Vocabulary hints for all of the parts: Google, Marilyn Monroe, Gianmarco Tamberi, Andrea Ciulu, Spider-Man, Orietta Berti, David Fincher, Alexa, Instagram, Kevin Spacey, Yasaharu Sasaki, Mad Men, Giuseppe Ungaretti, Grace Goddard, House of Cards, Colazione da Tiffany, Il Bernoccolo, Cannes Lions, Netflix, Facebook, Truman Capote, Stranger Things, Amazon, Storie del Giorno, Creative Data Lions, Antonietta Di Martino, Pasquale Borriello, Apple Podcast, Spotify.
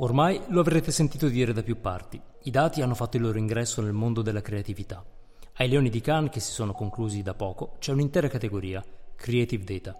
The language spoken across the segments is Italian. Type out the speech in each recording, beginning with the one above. Ormai lo avrete sentito dire da più parti, i dati hanno fatto il loro ingresso nel mondo della creatività. Ai Leoni di Cannes, che si sono conclusi da poco, c'è un'intera categoria, Creative Data.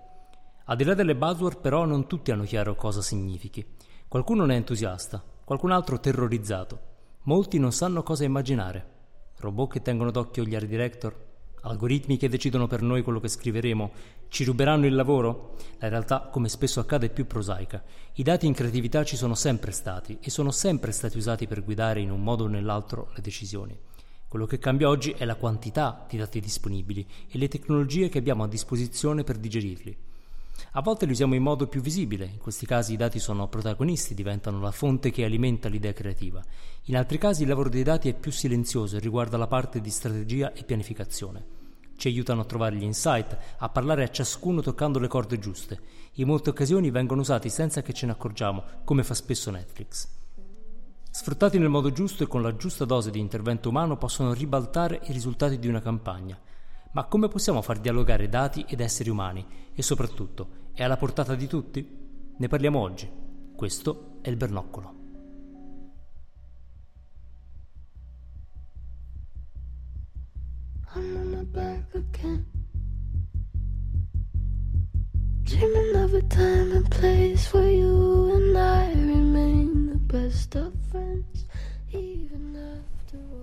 Al di là delle buzzword però non tutti hanno chiaro cosa significhi. Qualcuno ne è entusiasta, qualcun altro terrorizzato. Molti non sanno cosa immaginare. Robot che tengono d'occhio gli art director? Algoritmi che decidono per noi quello che scriveremo? Ci ruberanno il lavoro? La realtà, come spesso accade, è più prosaica. I dati in creatività ci sono sempre stati e sono sempre stati usati per guidare in un modo o nell'altro le decisioni. Quello che cambia oggi è la quantità di dati disponibili e le tecnologie che abbiamo a disposizione per digerirli. A volte li usiamo in modo più visibile, in questi casi i dati sono protagonisti, diventano la fonte che alimenta l'idea creativa. In altri casi il lavoro dei dati è più silenzioso e riguarda la parte di strategia e pianificazione. Ci aiutano a trovare gli insight, a parlare a ciascuno toccando le corde giuste. In molte occasioni vengono usati senza che ce ne accorgiamo, come fa spesso Netflix. Sfruttati nel modo giusto e con la giusta dose di intervento umano possono ribaltare i risultati di una campagna. Ma come possiamo far dialogare dati ed esseri umani? E soprattutto, è alla portata di tutti? Ne parliamo oggi. Questo è Il Bernoccolo.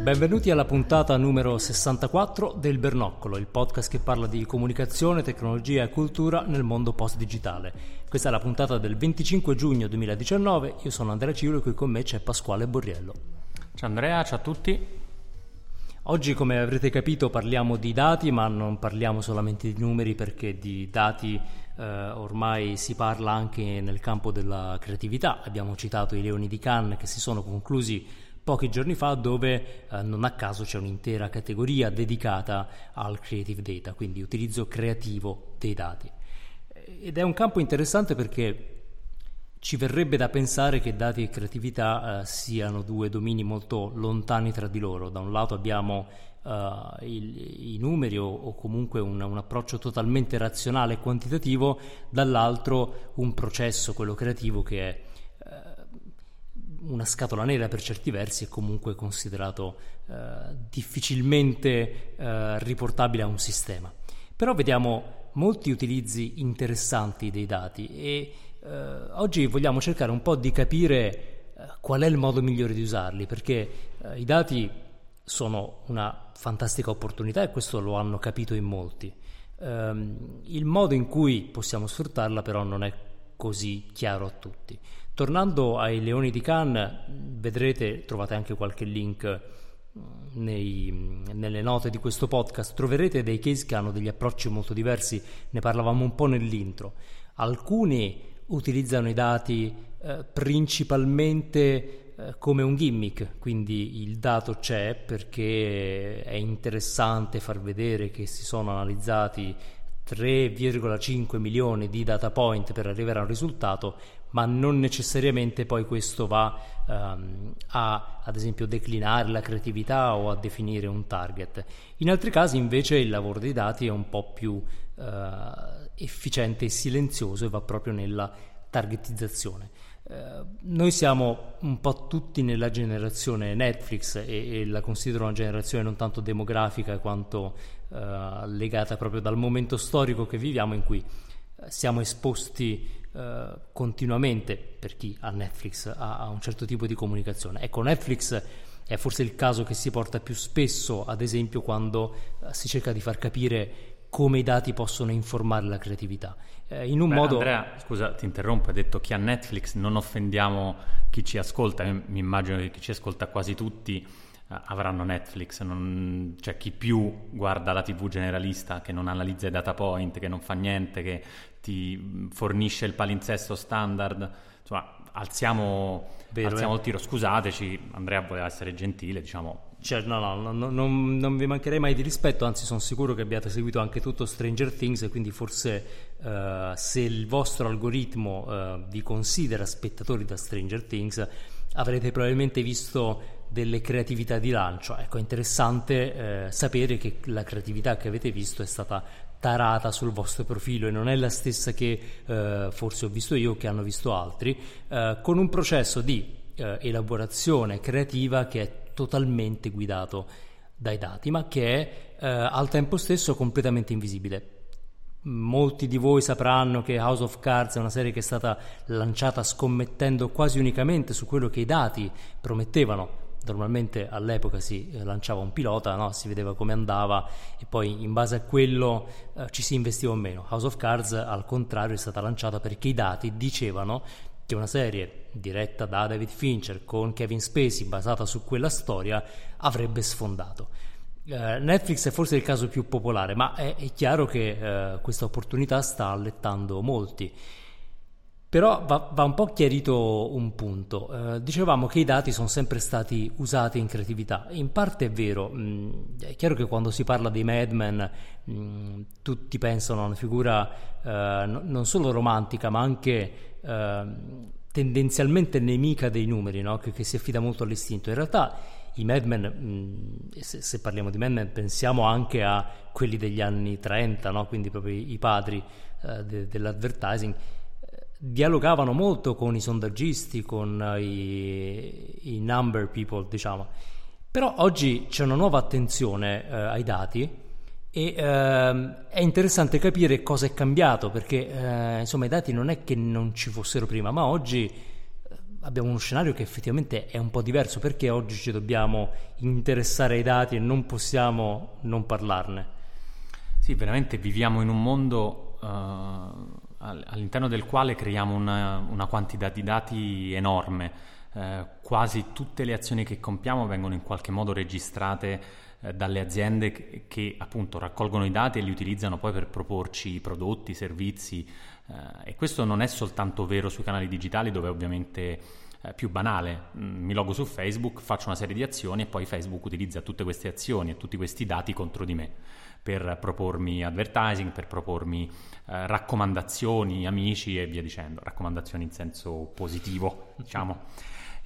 Benvenuti alla puntata numero 64 del Bernoccolo, il podcast che parla di comunicazione, tecnologia e cultura nel mondo post-digitale. Questa è la puntata del 25 giugno 2019, io sono Andrea Ciulu e qui con me c'è Pasquale Borriello. Ciao Andrea, ciao a tutti. Oggi, come avrete capito, parliamo di dati, ma non parliamo solamente di numeri, perché di dati ormai si parla anche nel campo della creatività. Abbiamo citato i Leoni di Cannes che si sono conclusi pochi giorni fa, dove non a caso c'è un'intera categoria dedicata al creative data, quindi utilizzo creativo dei dati. Ed è un campo interessante perché ci verrebbe da pensare che dati e creatività siano due domini molto lontani tra di loro. Da un lato abbiamo i numeri o comunque un approccio totalmente razionale e quantitativo, dall'altro un processo, quello creativo, che è una scatola nera per certi versi, è comunque considerato difficilmente riportabile a un sistema. Però vediamo molti utilizzi interessanti dei dati e oggi vogliamo cercare un po' di capire qual è il modo migliore di usarli, perché i dati sono una fantastica opportunità e questo lo hanno capito in molti. Il modo in cui possiamo sfruttarla però non è così chiaro a tutti. Tornando ai Leoni di Cannes, vedrete, trovate anche qualche link nelle note di questo podcast, troverete dei case che hanno degli approcci molto diversi, ne parlavamo un po' nell'intro. Alcuni utilizzano i dati principalmente come un gimmick, quindi il dato c'è perché è interessante far vedere che si sono analizzati 3,5 milioni di data point per arrivare a un risultato, ma non necessariamente poi questo va a, ad esempio, declinare la creatività o a definire un target. In altri casi invece il lavoro dei dati è un po' più efficiente e silenzioso e va proprio nella targetizzazione. Noi siamo un po' tutti nella generazione Netflix e la considero una generazione non tanto demografica quanto legata proprio dal momento storico che viviamo, in cui siamo esposti continuamente, per chi ha Netflix, a un certo tipo di comunicazione. Ecco, Netflix è forse il caso che si porta più spesso, ad esempio quando si cerca di far capire come i dati possono informare la creatività. In un modo... Andrea, scusa, ti interrompo, hai detto chi ha Netflix, non offendiamo chi ci ascolta, mi immagino che chi ci ascolta quasi tutti avranno Netflix, cioè chi più guarda la TV generalista, che non analizza i data point, che non fa niente, che ti fornisce il palinsesto standard, insomma alziamo il tiro. Scusateci, Andrea voleva essere gentile, diciamo. Cioè, non vi mancherei mai di rispetto, anzi sono sicuro che abbiate seguito anche tutto Stranger Things, e quindi forse se il vostro algoritmo vi considera spettatori da Stranger Things, avrete probabilmente visto delle creatività di lancio. Ecco, è interessante sapere che la creatività che avete visto è stata tarata sul vostro profilo e non è la stessa che forse ho visto io, che hanno visto altri, con un processo di elaborazione creativa che è totalmente guidato dai dati, ma che è al tempo stesso completamente invisibile. Molti di voi sapranno che House of Cards è una serie che è stata lanciata scommettendo quasi unicamente su quello che i dati promettevano. Normalmente all'epoca si lanciava un pilota, no? Si vedeva come andava e poi in base a quello ci si investiva o meno. House of Cards al contrario è stata lanciata perché i dati dicevano che una serie diretta da David Fincher con Kevin Spacey basata su quella storia avrebbe sfondato. Netflix è forse il caso più popolare, ma è chiaro che questa opportunità sta allettando molti. Però va un po' chiarito un punto. Dicevamo che i dati sono sempre stati usati in creatività. In parte è vero. È chiaro che quando si parla dei Mad Men tutti pensano a una figura non solo romantica, ma anche tendenzialmente nemica dei numeri, no? che si affida molto all'istinto. In realtà i Mad Men, se parliamo di Mad Men, pensiamo anche a quelli degli anni 30, no? Quindi proprio i padri dell'advertising. Dialogavano molto con i sondaggisti, con i number people, diciamo. Però oggi c'è una nuova attenzione ai dati e è interessante capire cosa è cambiato, perché insomma i dati non è che non ci fossero prima, ma oggi abbiamo uno scenario che effettivamente è un po' diverso, perché oggi ci dobbiamo interessare ai dati e non possiamo non parlarne. Sì, veramente viviamo in un mondo all'interno del quale creiamo una quantità di dati enorme. Quasi tutte le azioni che compiamo vengono in qualche modo registrate dalle aziende che appunto raccolgono i dati e li utilizzano poi per proporci prodotti, servizi, e questo non è soltanto vero sui canali digitali, dove ovviamente è più banale. Mi logo su Facebook, faccio una serie di azioni e poi Facebook utilizza tutte queste azioni e tutti questi dati contro di me, per propormi advertising, per propormi raccomandazioni, amici e via dicendo. Raccomandazioni in senso positivo, diciamo.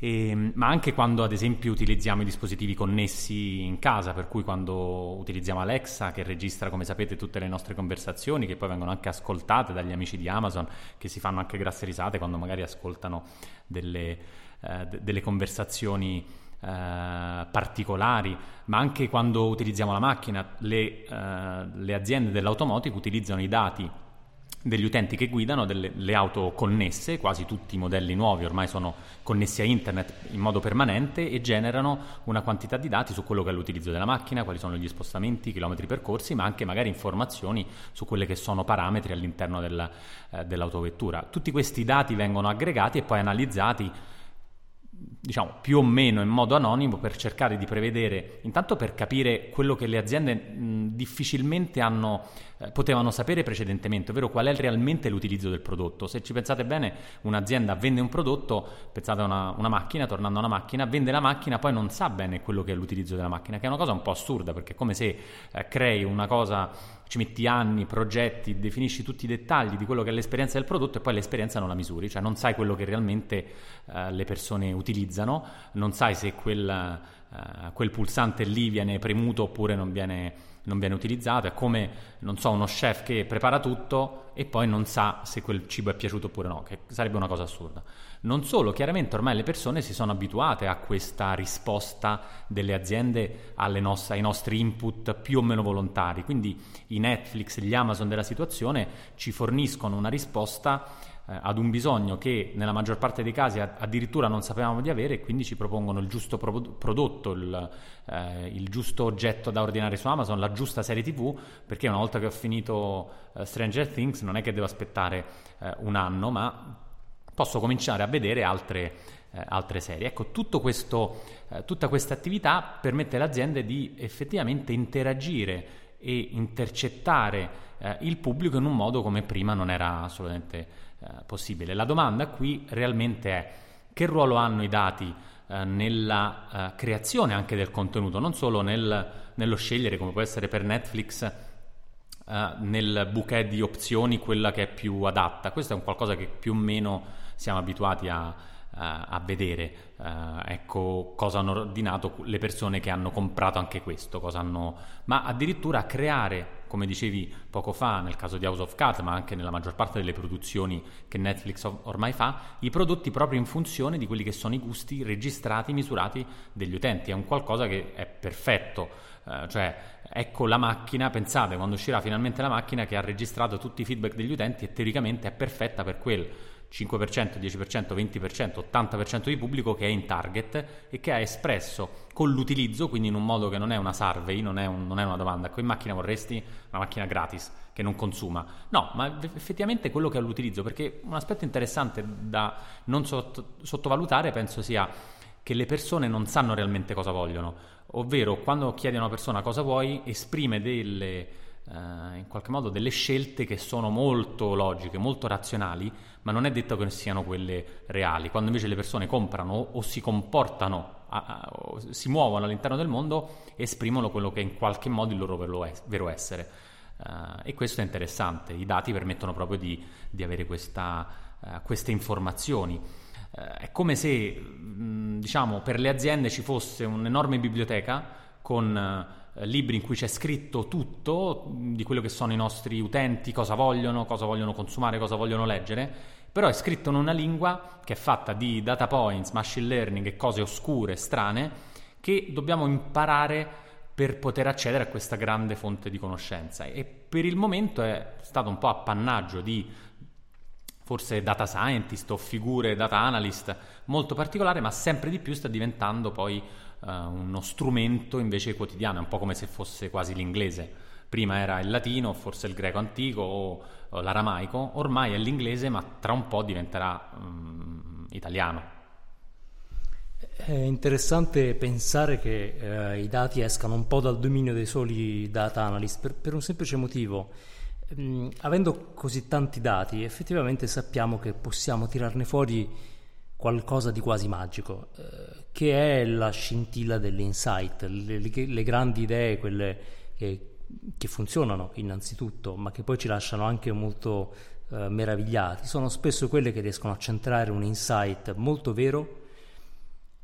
Ma anche quando ad esempio utilizziamo i dispositivi connessi in casa, per cui quando utilizziamo Alexa, che registra, come sapete, tutte le nostre conversazioni, che poi vengono anche ascoltate dagli amici di Amazon, che si fanno anche grasse risate quando magari ascoltano delle conversazioni particolari. Ma anche quando utilizziamo la macchina, le aziende dell'automotive utilizzano i dati degli utenti che guidano le auto connesse. Quasi tutti i modelli nuovi ormai sono connessi a internet in modo permanente e generano una quantità di dati su quello che è l'utilizzo della macchina, quali sono gli spostamenti, i chilometri percorsi, ma anche magari informazioni su quelle che sono parametri all'interno dell'autovettura. Tutti questi dati vengono aggregati e poi analizzati, diciamo, più o meno in modo anonimo, per cercare di prevedere, intanto per capire quello che le aziende difficilmente potevano sapere precedentemente, ovvero qual è realmente l'utilizzo del prodotto. Se ci pensate bene, un'azienda vende un prodotto, pensate a una macchina, tornando a una macchina, vende la macchina, poi non sa bene quello che è l'utilizzo della macchina, che è una cosa un po' assurda, perché è come se crei una cosa, ci metti anni, progetti, definisci tutti i dettagli di quello che è l'esperienza del prodotto e poi l'esperienza non la misuri, cioè non sai quello che realmente le persone utilizzano, non sai se quel pulsante lì viene premuto oppure non viene utilizzato. È come, non so, uno chef che prepara tutto e poi non sa se quel cibo è piaciuto oppure no, che sarebbe una cosa assurda. Non solo, chiaramente ormai le persone si sono abituate a questa risposta delle aziende ai nostri input più o meno volontari, quindi i Netflix, gli Amazon della situazione ci forniscono una risposta ad un bisogno che nella maggior parte dei casi addirittura non sapevamo di avere, e quindi ci propongono il giusto prodotto, il giusto oggetto da ordinare su Amazon, la giusta serie TV, perché una volta che ho finito Stranger Things non è che devo aspettare un anno, ma posso cominciare a vedere altre serie. Ecco, tutta questa attività permette alle aziende di effettivamente interagire e intercettare il pubblico in un modo come prima non era assolutamente possibile. La domanda qui realmente è: che ruolo hanno i dati nella creazione anche del contenuto, non solo nello scegliere, come può essere per Netflix, nel bouquet di opzioni quella che è più adatta? Questo è un qualcosa che più o meno siamo abituati a vedere. Ecco cosa hanno ordinato le persone che hanno comprato anche questo, cosa hanno... ma addirittura a creare, come dicevi poco fa nel caso di House of Cards, ma anche nella maggior parte delle produzioni che Netflix ormai fa, i prodotti proprio in funzione di quelli che sono i gusti registrati, misurati degli utenti. È un qualcosa che è perfetto, cioè ecco la macchina, pensate quando uscirà finalmente la macchina che ha registrato tutti i feedback degli utenti e teoricamente è perfetta per quel 5%, 10%, 20%, 80% di pubblico che è in target e che ha espresso con l'utilizzo, quindi in un modo che non è una survey, non è una domanda. Ecco, in macchina vorresti una macchina gratis che non consuma? No, ma effettivamente quello che è l'utilizzo, perché un aspetto interessante da non sottovalutare penso sia che le persone non sanno realmente cosa vogliono, ovvero quando chiedi a una persona cosa vuoi esprime delle... in qualche modo delle scelte che sono molto logiche, molto razionali, ma non è detto che siano quelle reali. Quando invece le persone comprano o si comportano, o si muovono all'interno del mondo, esprimono quello che è in qualche modo il loro vero essere. E questo è interessante. I dati permettono proprio di avere queste informazioni. È come se, diciamo, per le aziende ci fosse un'enorme biblioteca con... libri in cui c'è scritto tutto di quello che sono i nostri utenti, cosa vogliono consumare, cosa vogliono leggere, però è scritto in una lingua che è fatta di data points, machine learning e cose oscure, strane, che dobbiamo imparare per poter accedere a questa grande fonte di conoscenza. E per il momento è stato un po' appannaggio di forse data scientist o figure data analyst molto particolare, ma sempre di più sta diventando poi uno strumento invece quotidiano. È un po' come se fosse quasi l'inglese. Prima era il latino, forse il greco antico o l'aramaico, ormai è l'inglese, ma tra un po' diventerà italiano. È interessante pensare che i dati escano un po' dal dominio dei soli data analyst per un semplice motivo. Avendo così tanti dati, effettivamente sappiamo che possiamo tirarne fuori qualcosa di quasi magico, che è la scintilla dell'insight, le grandi idee, quelle che funzionano innanzitutto, ma che poi ci lasciano anche molto meravigliati, sono spesso quelle che riescono a centrare un insight molto vero,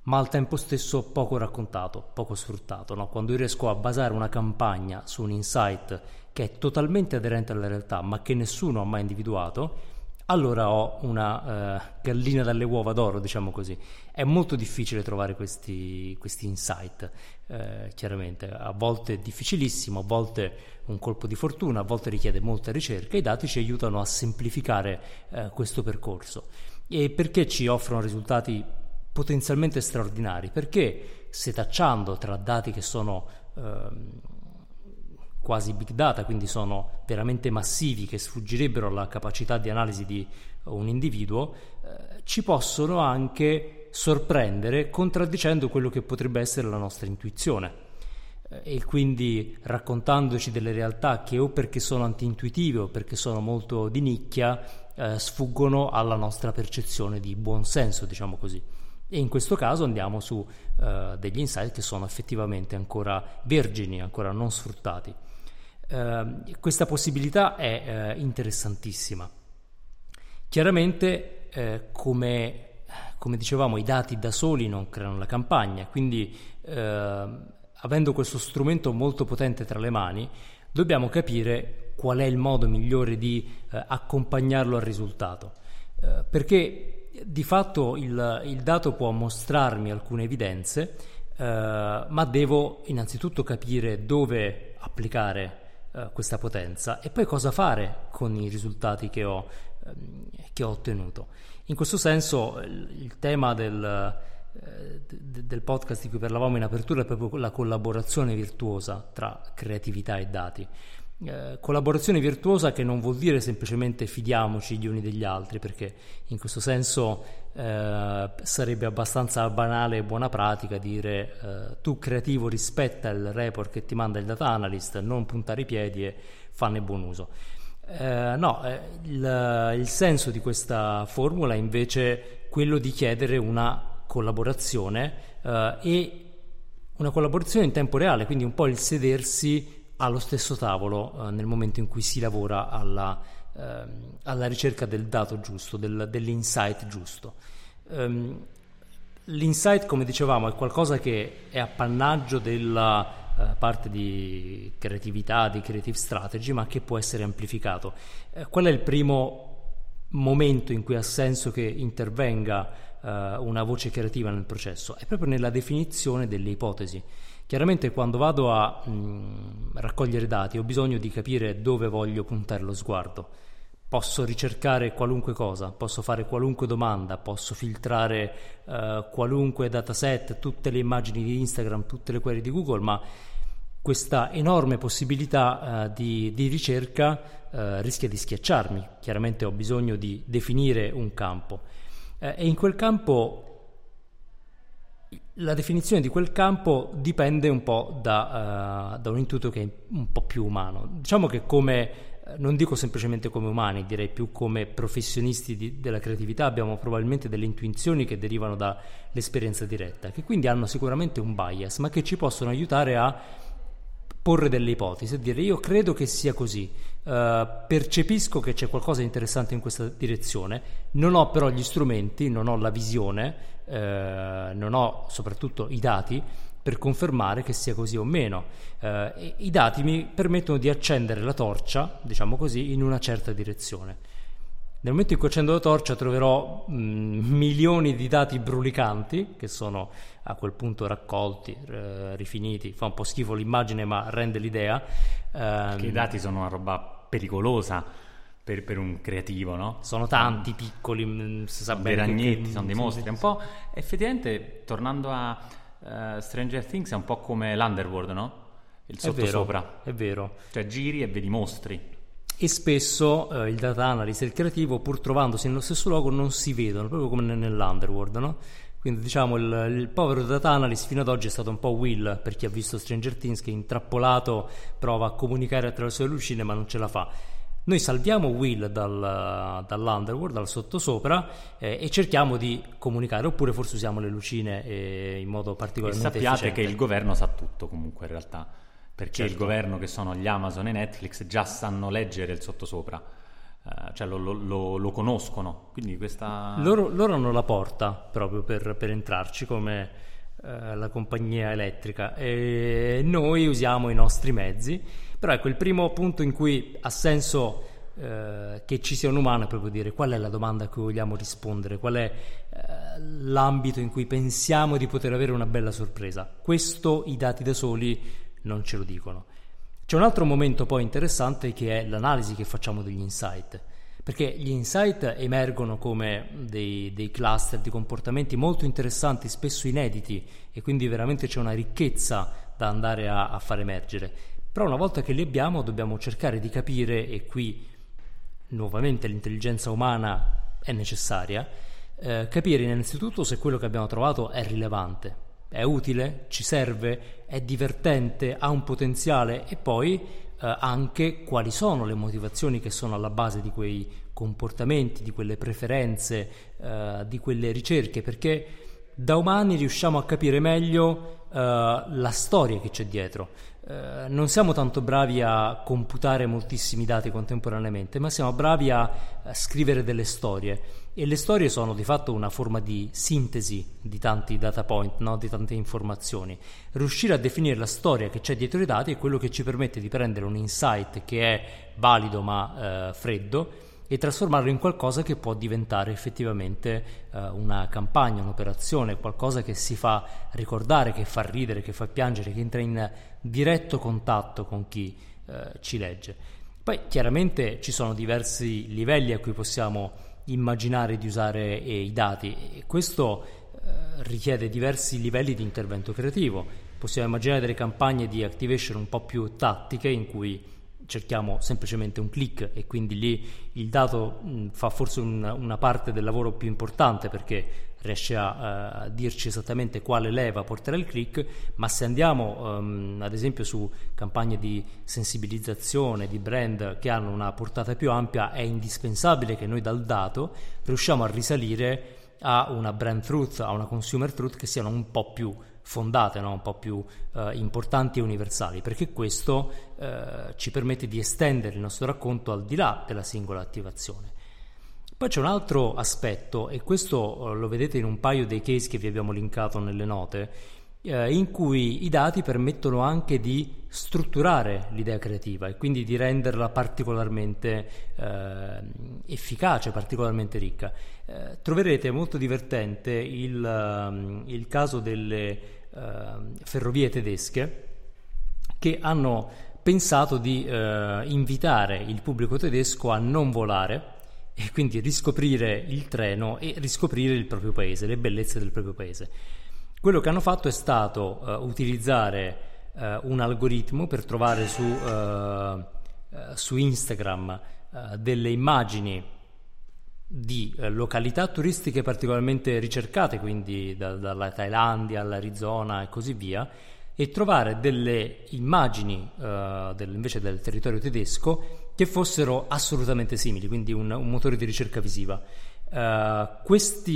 ma al tempo stesso poco raccontato, poco sfruttato, no? Quando io riesco a basare una campagna su un insight che è totalmente aderente alla realtà, ma che nessuno ha mai individuato, allora ho una gallina dalle uova d'oro, diciamo così. È molto difficile trovare questi insight, chiaramente. A volte è difficilissimo, a volte un colpo di fortuna, a volte richiede molta ricerca. I dati ci aiutano a semplificare questo percorso. E perché ci offrono risultati potenzialmente straordinari? Perché setacciando tra dati che sono... quasi big data, quindi sono veramente massivi, che sfuggirebbero alla capacità di analisi di un individuo, ci possono anche sorprendere contraddicendo quello che potrebbe essere la nostra intuizione, e quindi raccontandoci delle realtà che o perché sono antintuitive o perché sono molto di nicchia sfuggono alla nostra percezione di buon senso, diciamo così. E in questo caso andiamo su degli insight che sono effettivamente ancora vergini, ancora non sfruttati. Questa possibilità è interessantissima. Chiaramente, come dicevamo, i dati da soli non creano la campagna, quindi avendo questo strumento molto potente tra le mani, dobbiamo capire qual è il modo migliore di accompagnarlo al risultato, perché di fatto il dato può mostrarmi alcune evidenze, ma devo innanzitutto capire dove applicare questa potenza e poi cosa fare con i risultati che ho ottenuto. In questo senso il tema del podcast di cui parlavamo in apertura è proprio la collaborazione virtuosa tra creatività e dati. Collaborazione virtuosa che non vuol dire semplicemente fidiamoci gli uni degli altri, perché in questo senso sarebbe abbastanza banale e buona pratica dire tu creativo rispetta il report che ti manda il data analyst, non puntare i piedi e fanne buon uso. Il senso di questa formula è invece quello di chiedere una collaborazione e una collaborazione in tempo reale, quindi un po' il sedersi allo stesso tavolo nel momento in cui si lavora alla ricerca del dato giusto, dell'insight giusto. L'insight, come dicevamo, è qualcosa che è appannaggio della parte di creatività, di creative strategy, ma che può essere amplificato. Qual è il primo momento in cui ha senso che intervenga una voce creativa nel processo? È proprio nella definizione delle ipotesi. Chiaramente quando vado a raccogliere dati ho bisogno di capire dove voglio puntare lo sguardo. Posso ricercare qualunque cosa, posso fare qualunque domanda, posso filtrare qualunque dataset, tutte le immagini di Instagram, tutte le query di Google, ma questa enorme possibilità di ricerca rischia di schiacciarmi. Chiaramente ho bisogno di definire un campo e in quel campo la definizione di quel campo dipende un po' da un intuito che è un po' più umano. Diciamo che non dico semplicemente come umani, direi più come professionisti della creatività abbiamo probabilmente delle intuizioni che derivano dall'esperienza diretta, che quindi hanno sicuramente un bias, ma che ci possono aiutare a porre delle ipotesi e dire io credo che sia così, percepisco che c'è qualcosa di interessante in questa direzione, non ho però gli strumenti, non ho la visione, non ho soprattutto i dati per confermare che sia così o meno. I dati mi permettono di accendere la torcia, diciamo così, in una certa direzione. Nel momento in cui accendo la torcia troverò milioni di dati brulicanti che sono a quel punto raccolti, rifiniti. Fa un po' schifo l'immagine ma rende l'idea. Perché i dati sono una roba pericolosa per un creativo, no? Sono tanti, piccoli, si sa bene, dei ragnetti, sono dei mostri, un po'. Effettivamente, tornando a Stranger Things, è un po' come l'Underworld, no? Il sottosopra. È vero. Cioè giri e vedi mostri. E spesso il data analyst e il creativo, pur trovandosi nello stesso luogo, non si vedono, proprio come nell'Underworld, no? Quindi diciamo il povero data analyst fino ad oggi è stato un po' Will, per chi ha visto Stranger Things, che intrappolato prova a comunicare attraverso le lucine ma non ce la fa. Noi salviamo Will dall'Underworld, dal sottosopra, e cerchiamo di comunicare, oppure forse usiamo le lucine in modo particolarmente efficiente. E sappiate che il governo sa tutto comunque in realtà, perché certo. Il governo, che sono gli Amazon e Netflix, già sanno leggere il sottosopra, cioè lo conoscono. Quindi questa... Loro hanno la porta proprio per entrarci, come la compagnia elettrica, e noi usiamo i nostri mezzi. Però ecco, il primo punto in cui ha senso che ci sia un umano è proprio dire qual è la domanda a cui vogliamo rispondere, qual è l'ambito in cui pensiamo di poter avere una bella sorpresa. Questo i dati da soli non ce lo dicono. C'è un altro momento poi interessante che è l'analisi che facciamo degli insight, perché gli insight emergono come dei cluster di comportamenti molto interessanti, spesso inediti, e quindi veramente c'è una ricchezza da andare a far emergere. Però una volta che li abbiamo dobbiamo cercare di capire, e qui nuovamente l'intelligenza umana è necessaria, capire innanzitutto se quello che abbiamo trovato è rilevante, è utile, ci serve, è divertente, ha un potenziale, e poi anche quali sono le motivazioni che sono alla base di quei comportamenti, di quelle preferenze, di quelle ricerche, perché da umani riusciamo a capire meglio la storia che c'è dietro. Non siamo tanto bravi a computare moltissimi dati contemporaneamente, ma siamo bravi a scrivere delle storie, e le storie sono di fatto una forma di sintesi di tanti data point, no? Di tante informazioni. Riuscire a definire la storia che c'è dietro i dati è quello che ci permette di prendere un insight che è valido ma freddo e trasformarlo in qualcosa che può diventare effettivamente una campagna, un'operazione, qualcosa che si fa ricordare, che fa ridere, che fa piangere, che entra in diretto contatto con chi ci legge. Poi chiaramente ci sono diversi livelli a cui possiamo immaginare di usare i dati, e questo richiede diversi livelli di intervento creativo. Possiamo immaginare delle campagne di activation un po' più tattiche, in cui cerchiamo semplicemente un click, e quindi lì il dato fa forse una parte del lavoro più importante, perché riesce a dirci esattamente quale leva porterà il click. Ma se andiamo ad esempio su campagne di sensibilizzazione di brand che hanno una portata più ampia, è indispensabile che noi dal dato riusciamo a risalire a una brand truth, a una consumer truth che siano un po' più fondate, no? Un po' più importanti e universali, perché questo ci permette di estendere il nostro racconto al di là della singola attivazione. Poi c'è un altro aspetto, e questo lo vedete in un paio dei case che vi abbiamo linkato nelle note, in cui i dati permettono anche di strutturare l'idea creativa e quindi di renderla particolarmente efficace, particolarmente ricca. Troverete molto divertente il caso delle ferrovie tedesche, che hanno pensato di invitare il pubblico tedesco a non volare e quindi riscoprire il treno e riscoprire il proprio paese, le bellezze del proprio paese. Quello che hanno fatto è stato utilizzare un algoritmo per trovare su Instagram delle immagini di località turistiche particolarmente ricercate, quindi dalla Thailandia all'Arizona e così via, e trovare delle immagini invece del territorio tedesco che fossero assolutamente simili, quindi un motore di ricerca visiva. Queste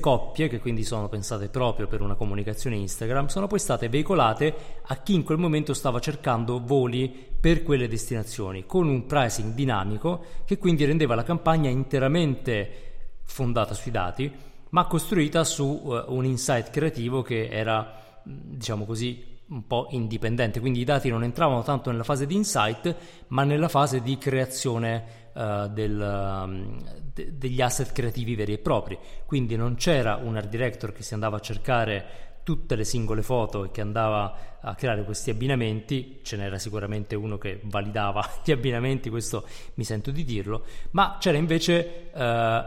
coppie, che quindi sono pensate proprio per una comunicazione Instagram, sono poi state veicolate a chi in quel momento stava cercando voli per quelle destinazioni, con un pricing dinamico che quindi rendeva la campagna interamente fondata sui dati, ma costruita su un insight creativo che era, diciamo così, un po' indipendente. Quindi i dati non entravano tanto nella fase di insight, ma nella fase di creazione degli asset creativi veri e propri. Quindi non c'era un art director che si andava a cercare tutte le singole foto e che andava a creare questi abbinamenti. Ce n'era sicuramente uno che validava gli abbinamenti, questo mi sento di dirlo, ma c'era invece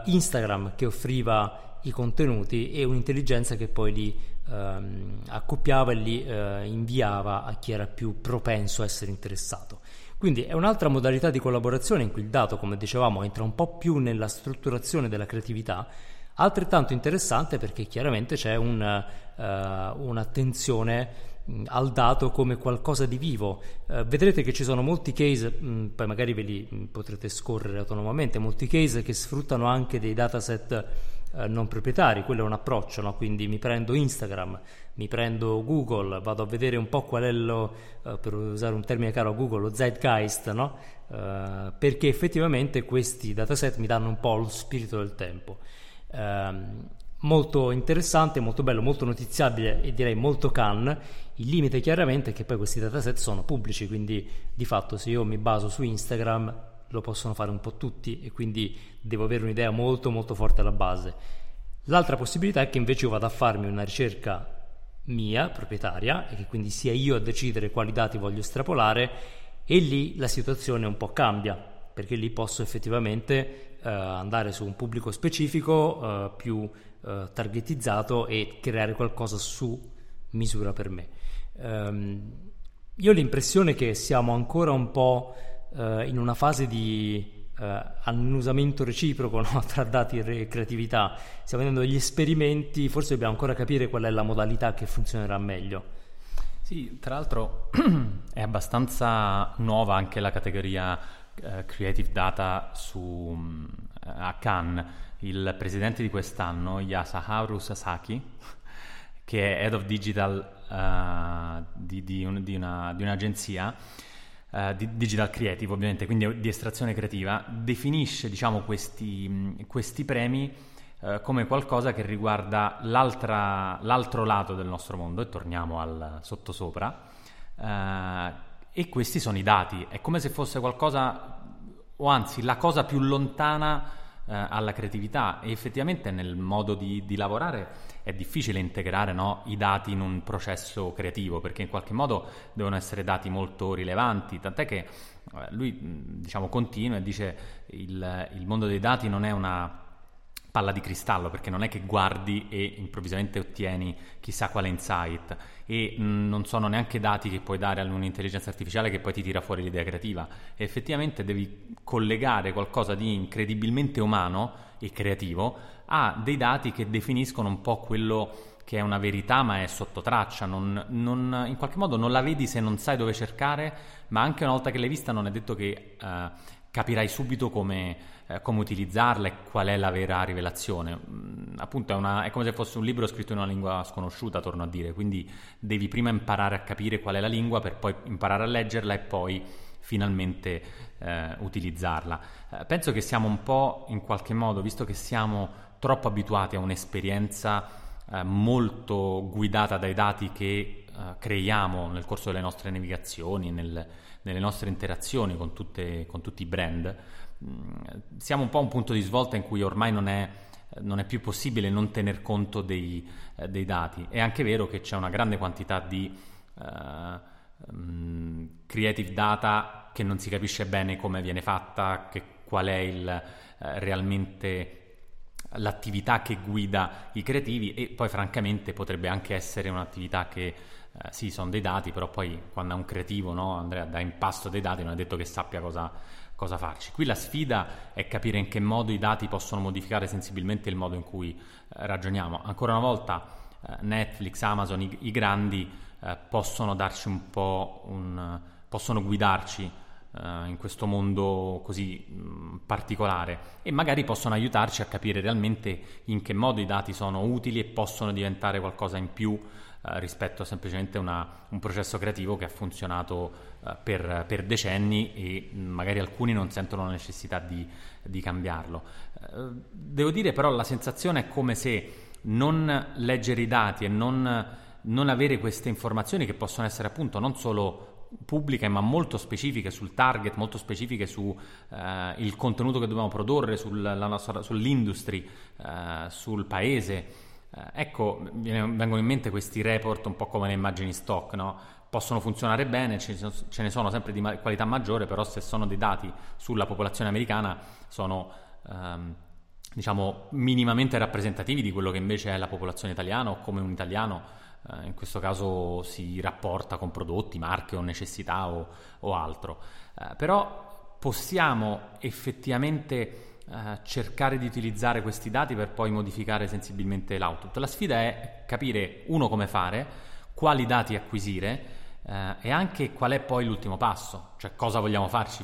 Instagram che offriva i contenuti e un'intelligenza che poi li accoppiava e li inviava a chi era più propenso a essere interessato. Quindi è un'altra modalità di collaborazione in cui il dato, come dicevamo, entra un po' più nella strutturazione della creatività, altrettanto interessante perché chiaramente c'è un'attenzione al dato come qualcosa di vivo. Vedrete che ci sono molti case, poi magari ve li potrete scorrere autonomamente, molti case che sfruttano anche dei dataset non proprietari. Quello è un approccio, no? Quindi mi prendo Instagram, mi prendo Google, vado a vedere un po' qual è per usare un termine caro a Google, lo zeitgeist, no? Perché effettivamente questi dataset mi danno un po' lo spirito del tempo. Molto interessante, molto bello, molto notiziabile e direi molto Cannes. Il limite chiaramente è che poi questi dataset sono pubblici, quindi di fatto se io mi baso su Instagram lo possono fare un po' tutti, e quindi devo avere un'idea molto molto forte alla base. L'altra possibilità è che invece io vada a farmi una ricerca mia, proprietaria, e che quindi sia io a decidere quali dati voglio estrapolare, e lì la situazione un po' cambia, perché lì posso effettivamente andare su un pubblico specifico, più targetizzato, e creare qualcosa su misura per me. Io ho l'impressione che siamo ancora un po' in una fase di annusamento reciproco, no? Tra dati e creatività. Stiamo vedendo degli esperimenti, forse dobbiamo ancora capire qual è la modalità che funzionerà meglio. Sì, tra l'altro è abbastanza nuova anche la categoria Creative Data a Cannes. Il presidente di quest'anno, Yasaharu Sasaki, che è Head of Digital di un'agenzia, di digital creative ovviamente, quindi di estrazione creativa, definisce, diciamo, questi premi come qualcosa che riguarda l'altro lato del nostro mondo, e torniamo al sottosopra, e questi sono i dati. È come se fosse qualcosa, o anzi la cosa più lontana alla creatività, e effettivamente nel modo di lavorare è difficile integrare, no, i dati in un processo creativo, perché in qualche modo devono essere dati molto rilevanti, tant'è che lui, diciamo, continua e dice il mondo dei dati non è una palla di cristallo, perché non è che guardi e improvvisamente ottieni chissà quale insight, e non sono neanche dati che puoi dare ad un'intelligenza artificiale che poi ti tira fuori l'idea creativa, e effettivamente devi collegare qualcosa di incredibilmente umano e creativo a dei dati che definiscono un po' quello che è una verità ma è sotto traccia, non, in qualche modo non la vedi se non sai dove cercare, ma anche una volta che l'hai vista non è detto che capirai subito come utilizzarla e qual è la vera rivelazione. Appunto è come se fosse un libro scritto in una lingua sconosciuta, torno a dire, quindi devi prima imparare a capire qual è la lingua per poi imparare a leggerla e poi finalmente utilizzarla. Penso che siamo un po' in qualche modo, visto che siamo troppo abituati a un'esperienza molto guidata dai dati che creiamo nel corso delle nostre navigazioni, nelle nostre interazioni con tutti i brand, siamo un po' a un punto di svolta in cui ormai non è più possibile non tener conto dei dati. È anche vero che c'è una grande quantità di creative data che non si capisce bene come viene fatta, qual è realmente l'attività che guida i creativi, e poi francamente potrebbe anche essere un'attività che sì, sono dei dati, però poi quando è un creativo, no, Andrea, dà in pasto dei dati, non è detto che sappia cosa farci. Qui la sfida è capire in che modo i dati possono modificare sensibilmente il modo in cui ragioniamo. Ancora una volta Netflix, Amazon, i grandi possono darci un po' possono guidarci in questo mondo così particolare, e magari possono aiutarci a capire realmente in che modo i dati sono utili e possono diventare qualcosa in più rispetto a semplicemente un processo creativo che ha funzionato per decenni e magari alcuni non sentono la necessità di cambiarlo. Devo dire però la sensazione è come se non leggere i dati e non avere queste informazioni, che possono essere appunto non solo pubbliche ma molto specifiche sul target, molto specifiche su il contenuto che dobbiamo produrre, sull'industry, sul paese. Ecco, vengono in mente questi report un po' come le immagini stock, no? Possono funzionare bene, ce ne sono sempre di qualità maggiore, però se sono dei dati sulla popolazione americana sono diciamo minimamente rappresentativi di quello che invece è la popolazione italiana, o come un italiano in questo caso si rapporta con prodotti, marche o necessità o altro. Però possiamo effettivamente cercare di utilizzare questi dati per poi modificare sensibilmente l'output. La sfida è capire come fare, quali dati acquisire e anche qual è poi l'ultimo passo, cioè cosa vogliamo farci.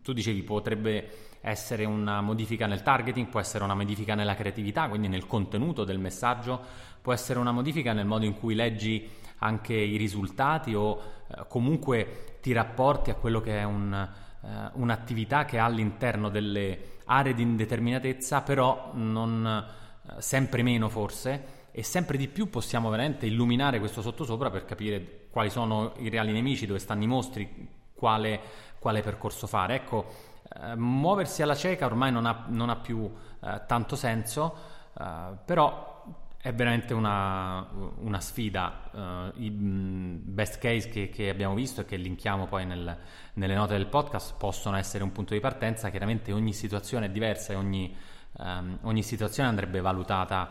Tu dicevi potrebbe essere una modifica nel targeting, può essere una modifica nella creatività, quindi nel contenuto del messaggio, può essere una modifica nel modo in cui leggi anche i risultati, o comunque ti rapporti a quello che è un'attività che ha all'interno delle aree di indeterminatezza, però non sempre meno forse, e sempre di più possiamo veramente illuminare questo sottosopra per capire quali sono i reali nemici, dove stanno i mostri, quale percorso fare. Ecco, muoversi alla cieca ormai non ha più tanto senso, però è veramente una sfida. I best case che abbiamo visto e che linkiamo poi nelle note del podcast possono essere un punto di partenza. Chiaramente ogni situazione è diversa e ogni situazione andrebbe valutata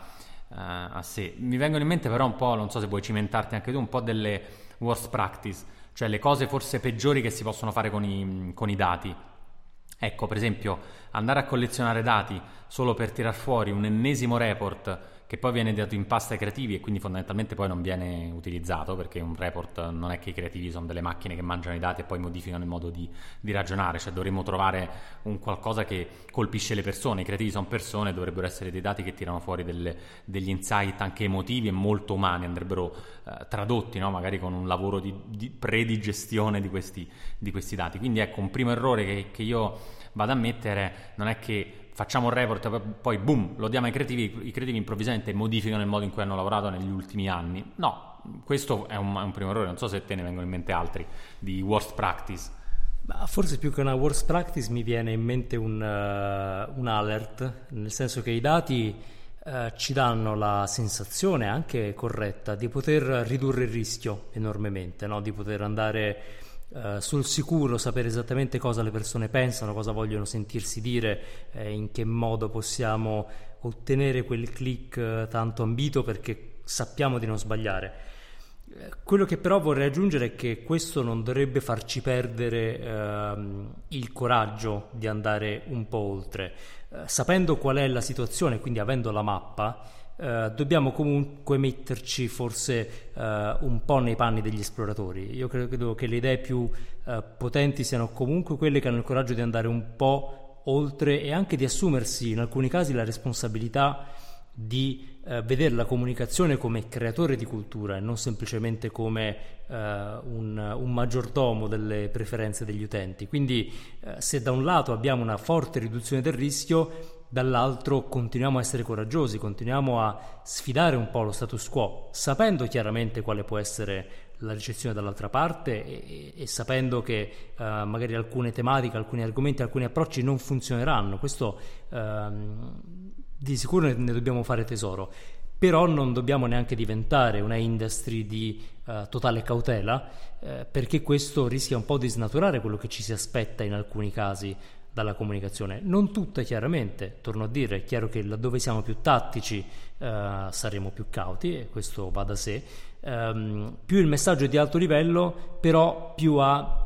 a sé. Mi vengono in mente però un po', non so se vuoi cimentarti anche tu, un po' delle worst practice, cioè le cose forse peggiori che si possono fare con i dati. Ecco, per esempio, andare a collezionare dati solo per tirar fuori un ennesimo report che poi viene dato in pasta ai creativi e quindi fondamentalmente poi non viene utilizzato, perché un report non è che i creativi sono delle macchine che mangiano i dati e poi modificano il modo di ragionare, cioè dovremmo trovare un qualcosa che colpisce le persone. I creativi sono persone, dovrebbero essere dei dati che tirano fuori degli insight anche emotivi e molto umani, andrebbero tradotti, no? Magari con un lavoro di predigestione di questi dati. Quindi ecco, un primo errore che io vado a mettere non è che facciamo un report e poi boom lo diamo ai creativi, i creativi improvvisamente modificano il modo in cui hanno lavorato negli ultimi anni. No, questo è un primo errore. Non so se te ne vengono in mente altri di worst practice. Forse più che una worst practice mi viene in mente un alert, nel senso che i dati ci danno la sensazione anche corretta di poter ridurre il rischio enormemente, no? Di poter andare sul sicuro, sapere esattamente cosa le persone pensano, cosa vogliono sentirsi dire, in che modo possiamo ottenere quel click tanto ambito, perché sappiamo di non sbagliare. Quello che però vorrei aggiungere è che questo non dovrebbe farci perdere il coraggio di andare un po' oltre. Sapendo qual è la situazione, quindi avendo la mappa, dobbiamo comunque metterci forse un po' nei panni degli esploratori. Io credo che le idee più potenti siano comunque quelle che hanno il coraggio di andare un po' oltre e anche di assumersi in alcuni casi la responsabilità di vedere la comunicazione come creatore di cultura e non semplicemente come un maggiordomo delle preferenze degli utenti. Quindi se da un lato abbiamo una forte riduzione del rischio, dall'altro continuiamo a essere coraggiosi, continuiamo a sfidare un po' lo status quo, sapendo chiaramente quale può essere la ricezione dall'altra parte e sapendo che magari alcune tematiche, alcuni argomenti, alcuni approcci non funzioneranno. Questo di sicuro ne dobbiamo fare tesoro, però non dobbiamo neanche diventare una industry di totale cautela, perché questo rischia un po' di snaturare quello che ci si aspetta in alcuni casi dalla comunicazione, non tutta chiaramente. Torno a dire, è chiaro che laddove siamo più tattici saremo più cauti, e questo va da sé. Più il messaggio è di alto livello, però più ha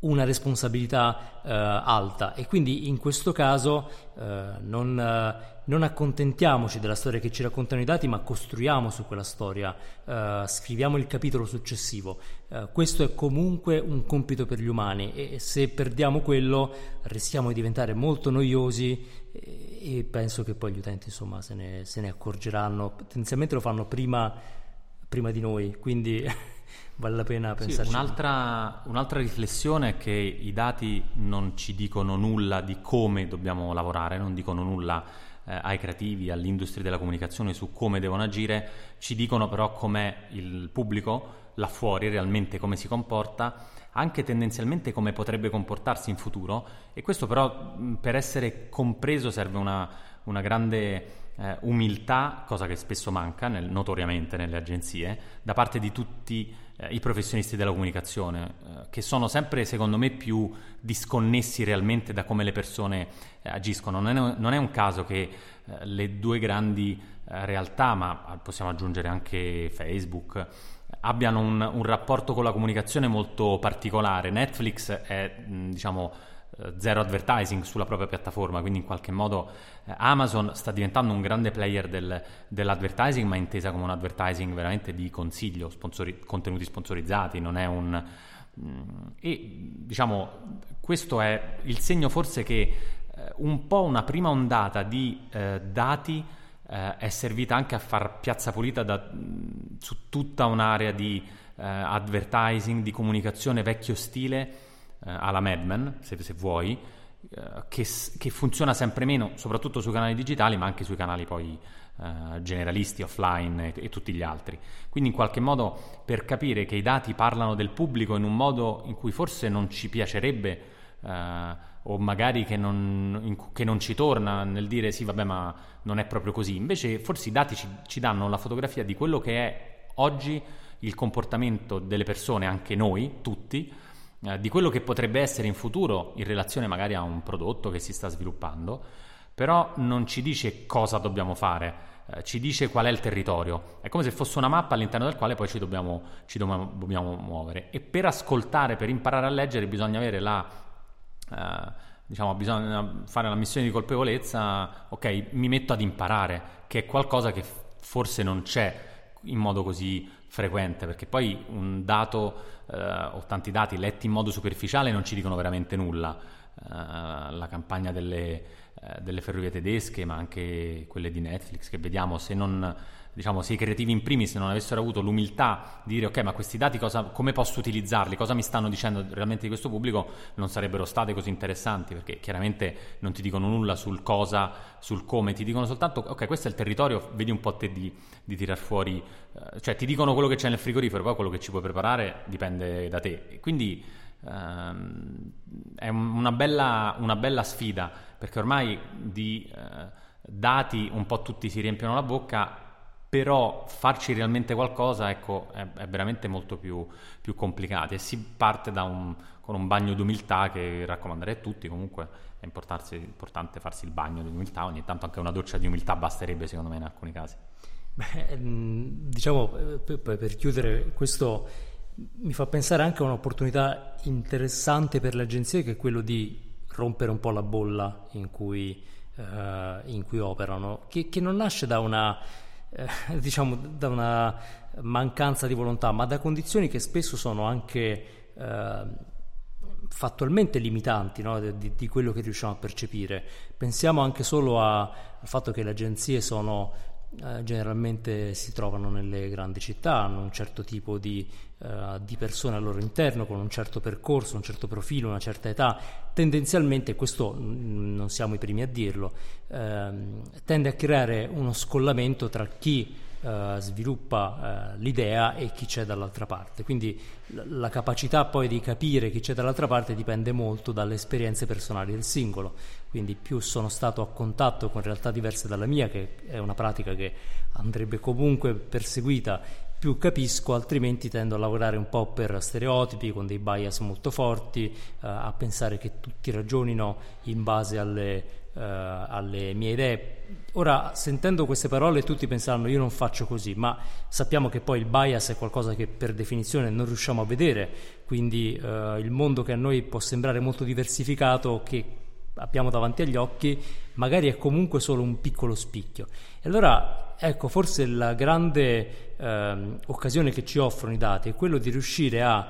una responsabilità alta, e quindi in questo caso non accontentiamoci della storia che ci raccontano i dati, ma costruiamo su quella storia, scriviamo il capitolo successivo. Questo è comunque un compito per gli umani, e se perdiamo quello rischiamo di diventare molto noiosi, e penso che poi gli utenti, insomma, se ne accorgeranno. Potenzialmente lo fanno prima di noi, quindi vale la pena pensarci. Sì, un'altra riflessione è che i dati non ci dicono nulla di come dobbiamo lavorare, non dicono nulla ai creativi, all'industria della comunicazione su come devono agire. Ci dicono però com'è il pubblico là fuori, realmente come si comporta, anche tendenzialmente come potrebbe comportarsi in futuro, e questo però per essere compreso serve una grande umiltà, cosa che spesso manca notoriamente nelle agenzie, da parte di tutti i professionisti della comunicazione, che sono sempre, secondo me, più disconnessi realmente da come le persone agiscono. Non è un caso che le due grandi realtà, ma possiamo aggiungere anche Facebook, abbiano un rapporto con la comunicazione molto particolare. Netflix è, diciamo, zero advertising sulla propria piattaforma, quindi in qualche modo Amazon sta diventando un grande player dell'advertising, ma intesa come un advertising veramente di consiglio, contenuti sponsorizzati, non è un... E diciamo, questo è il segno forse che un po' una prima ondata di dati è servita anche a far piazza pulita su tutta un'area di advertising, di comunicazione vecchio stile, alla Mad Men, se vuoi, che funziona sempre meno, soprattutto sui canali digitali, ma anche sui canali poi generalisti, offline e tutti gli altri. Quindi in qualche modo, per capire che i dati parlano del pubblico in un modo in cui forse non ci piacerebbe, o magari che non ci torna nel dire sì vabbè ma non è proprio così, invece forse i dati ci danno la fotografia di quello che è oggi il comportamento delle persone, anche noi tutti, di quello che potrebbe essere in futuro in relazione magari a un prodotto che si sta sviluppando, però non ci dice cosa dobbiamo fare, ci dice qual è il territorio. È come se fosse una mappa all'interno del quale poi ci dobbiamo muovere, e per ascoltare, per imparare a leggere bisogna avere bisogna fare la missione di colpevolezza. Ok, mi metto ad imparare, che è qualcosa che forse non c'è in modo così frequente, perché poi un dato o tanti dati letti in modo superficiale non ci dicono veramente nulla. La campagna delle ferrovie tedesche, ma anche quelle di Netflix che vediamo, se i creativi in primis non avessero avuto l'umiltà di dire ok, ma questi dati come posso utilizzarli, cosa mi stanno dicendo realmente di questo pubblico, non sarebbero state così interessanti, perché chiaramente non ti dicono nulla sul cosa, sul come, ti dicono soltanto ok, questo è il territorio, vedi un po' te di tirar fuori, cioè ti dicono quello che c'è nel frigorifero, poi quello che ci puoi preparare dipende da te. E quindi è una bella sfida, perché ormai di dati un po' tutti si riempiono la bocca, però farci realmente qualcosa, ecco, è veramente molto più complicato, e si parte con un bagno d'umiltà che raccomanderei a tutti. Comunque è importante farsi il bagno di umiltà, ogni tanto anche una doccia di umiltà basterebbe, secondo me, in alcuni casi. Beh, diciamo, per chiudere, questo mi fa pensare anche a un'opportunità interessante per le agenzie, che è quello di rompere un po' la bolla in cui operano, che non nasce da una diciamo da una mancanza di volontà, ma da condizioni che spesso sono anche fattualmente limitanti, no? di quello che riusciamo a percepire. Pensiamo anche solo al fatto che le agenzie sono generalmente si trovano nelle grandi città, hanno un certo tipo di persone al loro interno, con un certo percorso, un certo profilo, una certa età. Tendenzialmente, questo non siamo i primi a dirlo, tende a creare uno scollamento tra chi sviluppa l'idea e chi c'è dall'altra parte. Quindi la capacità poi di capire chi c'è dall'altra parte dipende molto dalle esperienze personali del singolo. Quindi più sono stato a contatto con realtà diverse dalla mia, che è una pratica che andrebbe comunque perseguita, più capisco, altrimenti tendo a lavorare un po' per stereotipi, con dei bias molto forti, a pensare che tutti ragionino in base alle mie idee. Ora, sentendo queste parole, tutti pensano io non faccio così, ma sappiamo che poi il bias è qualcosa che per definizione non riusciamo a vedere, quindi il mondo che a noi può sembrare molto diversificato, che abbiamo davanti agli occhi, magari è comunque solo un piccolo spicchio. E allora, ecco, forse la grande occasione che ci offrono i dati è quello di riuscire a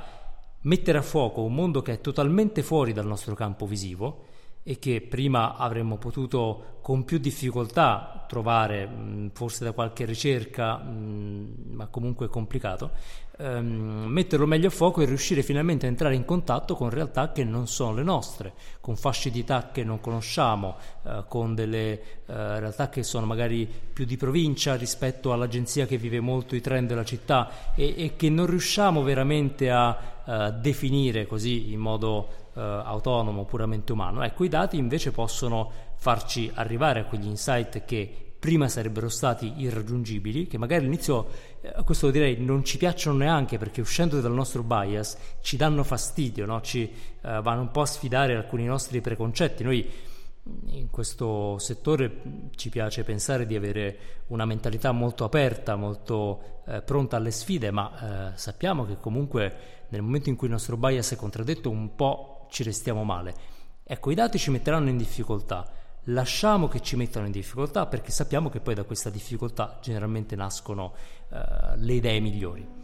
mettere a fuoco un mondo che è totalmente fuori dal nostro campo visivo e che prima avremmo potuto con più difficoltà trovare, forse da qualche ricerca, ma comunque complicato, metterlo meglio a fuoco e riuscire finalmente a entrare in contatto con realtà che non sono le nostre, con fasce di età che non conosciamo, con delle realtà che sono magari più di provincia rispetto all'agenzia che vive molto i trend della città e che non riusciamo veramente a definire così in modo autonomo, puramente umano. Ecco, i dati invece possono farci arrivare a quegli insight che prima sarebbero stati irraggiungibili, che magari all'inizio, questo lo direi, non ci piacciono neanche, perché uscendo dal nostro bias ci danno fastidio, no? Ci vanno un po' a sfidare alcuni nostri preconcetti. Noi in questo settore ci piace pensare di avere una mentalità molto aperta, molto pronta alle sfide, ma sappiamo che comunque nel momento in cui il nostro bias è contraddetto un po' ci restiamo male. Ecco, i dati ci metteranno in difficoltà, lasciamo che ci mettano in difficoltà, perché sappiamo che poi da questa difficoltà generalmente nascono le idee migliori.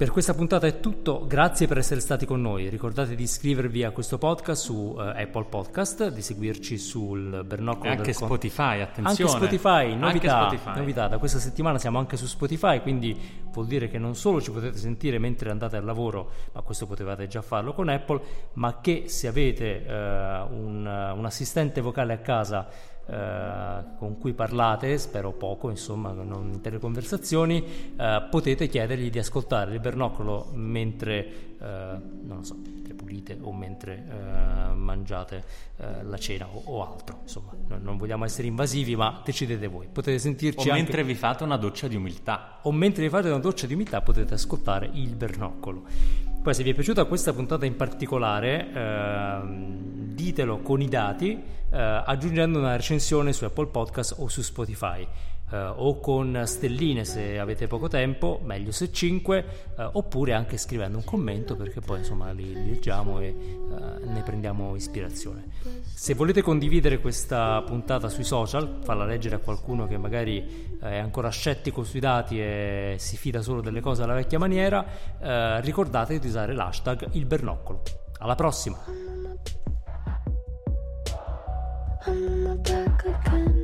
Per questa puntata è tutto, grazie per essere stati con noi. Ricordate di iscrivervi a questo podcast su Apple Podcast, di seguirci sul Bernoccolo. Anche Spotify, attenzione. Anche Spotify, novità. Da questa settimana siamo anche su Spotify, quindi vuol dire che non solo ci potete sentire mentre andate al lavoro, ma questo potevate già farlo con Apple, ma che se avete un assistente vocale a casa con cui parlate, spero poco, insomma, non intere conversazioni, potete chiedergli di ascoltare il Bernoccolo mentre non lo so, mentre pulite o mentre mangiate la cena o altro. Insomma, non vogliamo essere invasivi, ma decidete voi. Potete sentirci o anche mentre vi fate una doccia di umiltà, o mentre vi fate una doccia di umiltà potete ascoltare il Bernoccolo. Poi, se vi è piaciuta questa puntata in particolare, ditelo con i dati, aggiungendo una recensione su Apple Podcast o su Spotify, o con stelline se avete poco tempo, meglio se 5, oppure anche scrivendo un commento, perché poi insomma li leggiamo e ne prendiamo ispirazione. Se volete condividere questa puntata sui social, farla leggere a qualcuno che magari è ancora scettico sui dati e si fida solo delle cose alla vecchia maniera, ricordate di usare l'hashtag Il Bernoccolo. Alla prossima! I'm back again.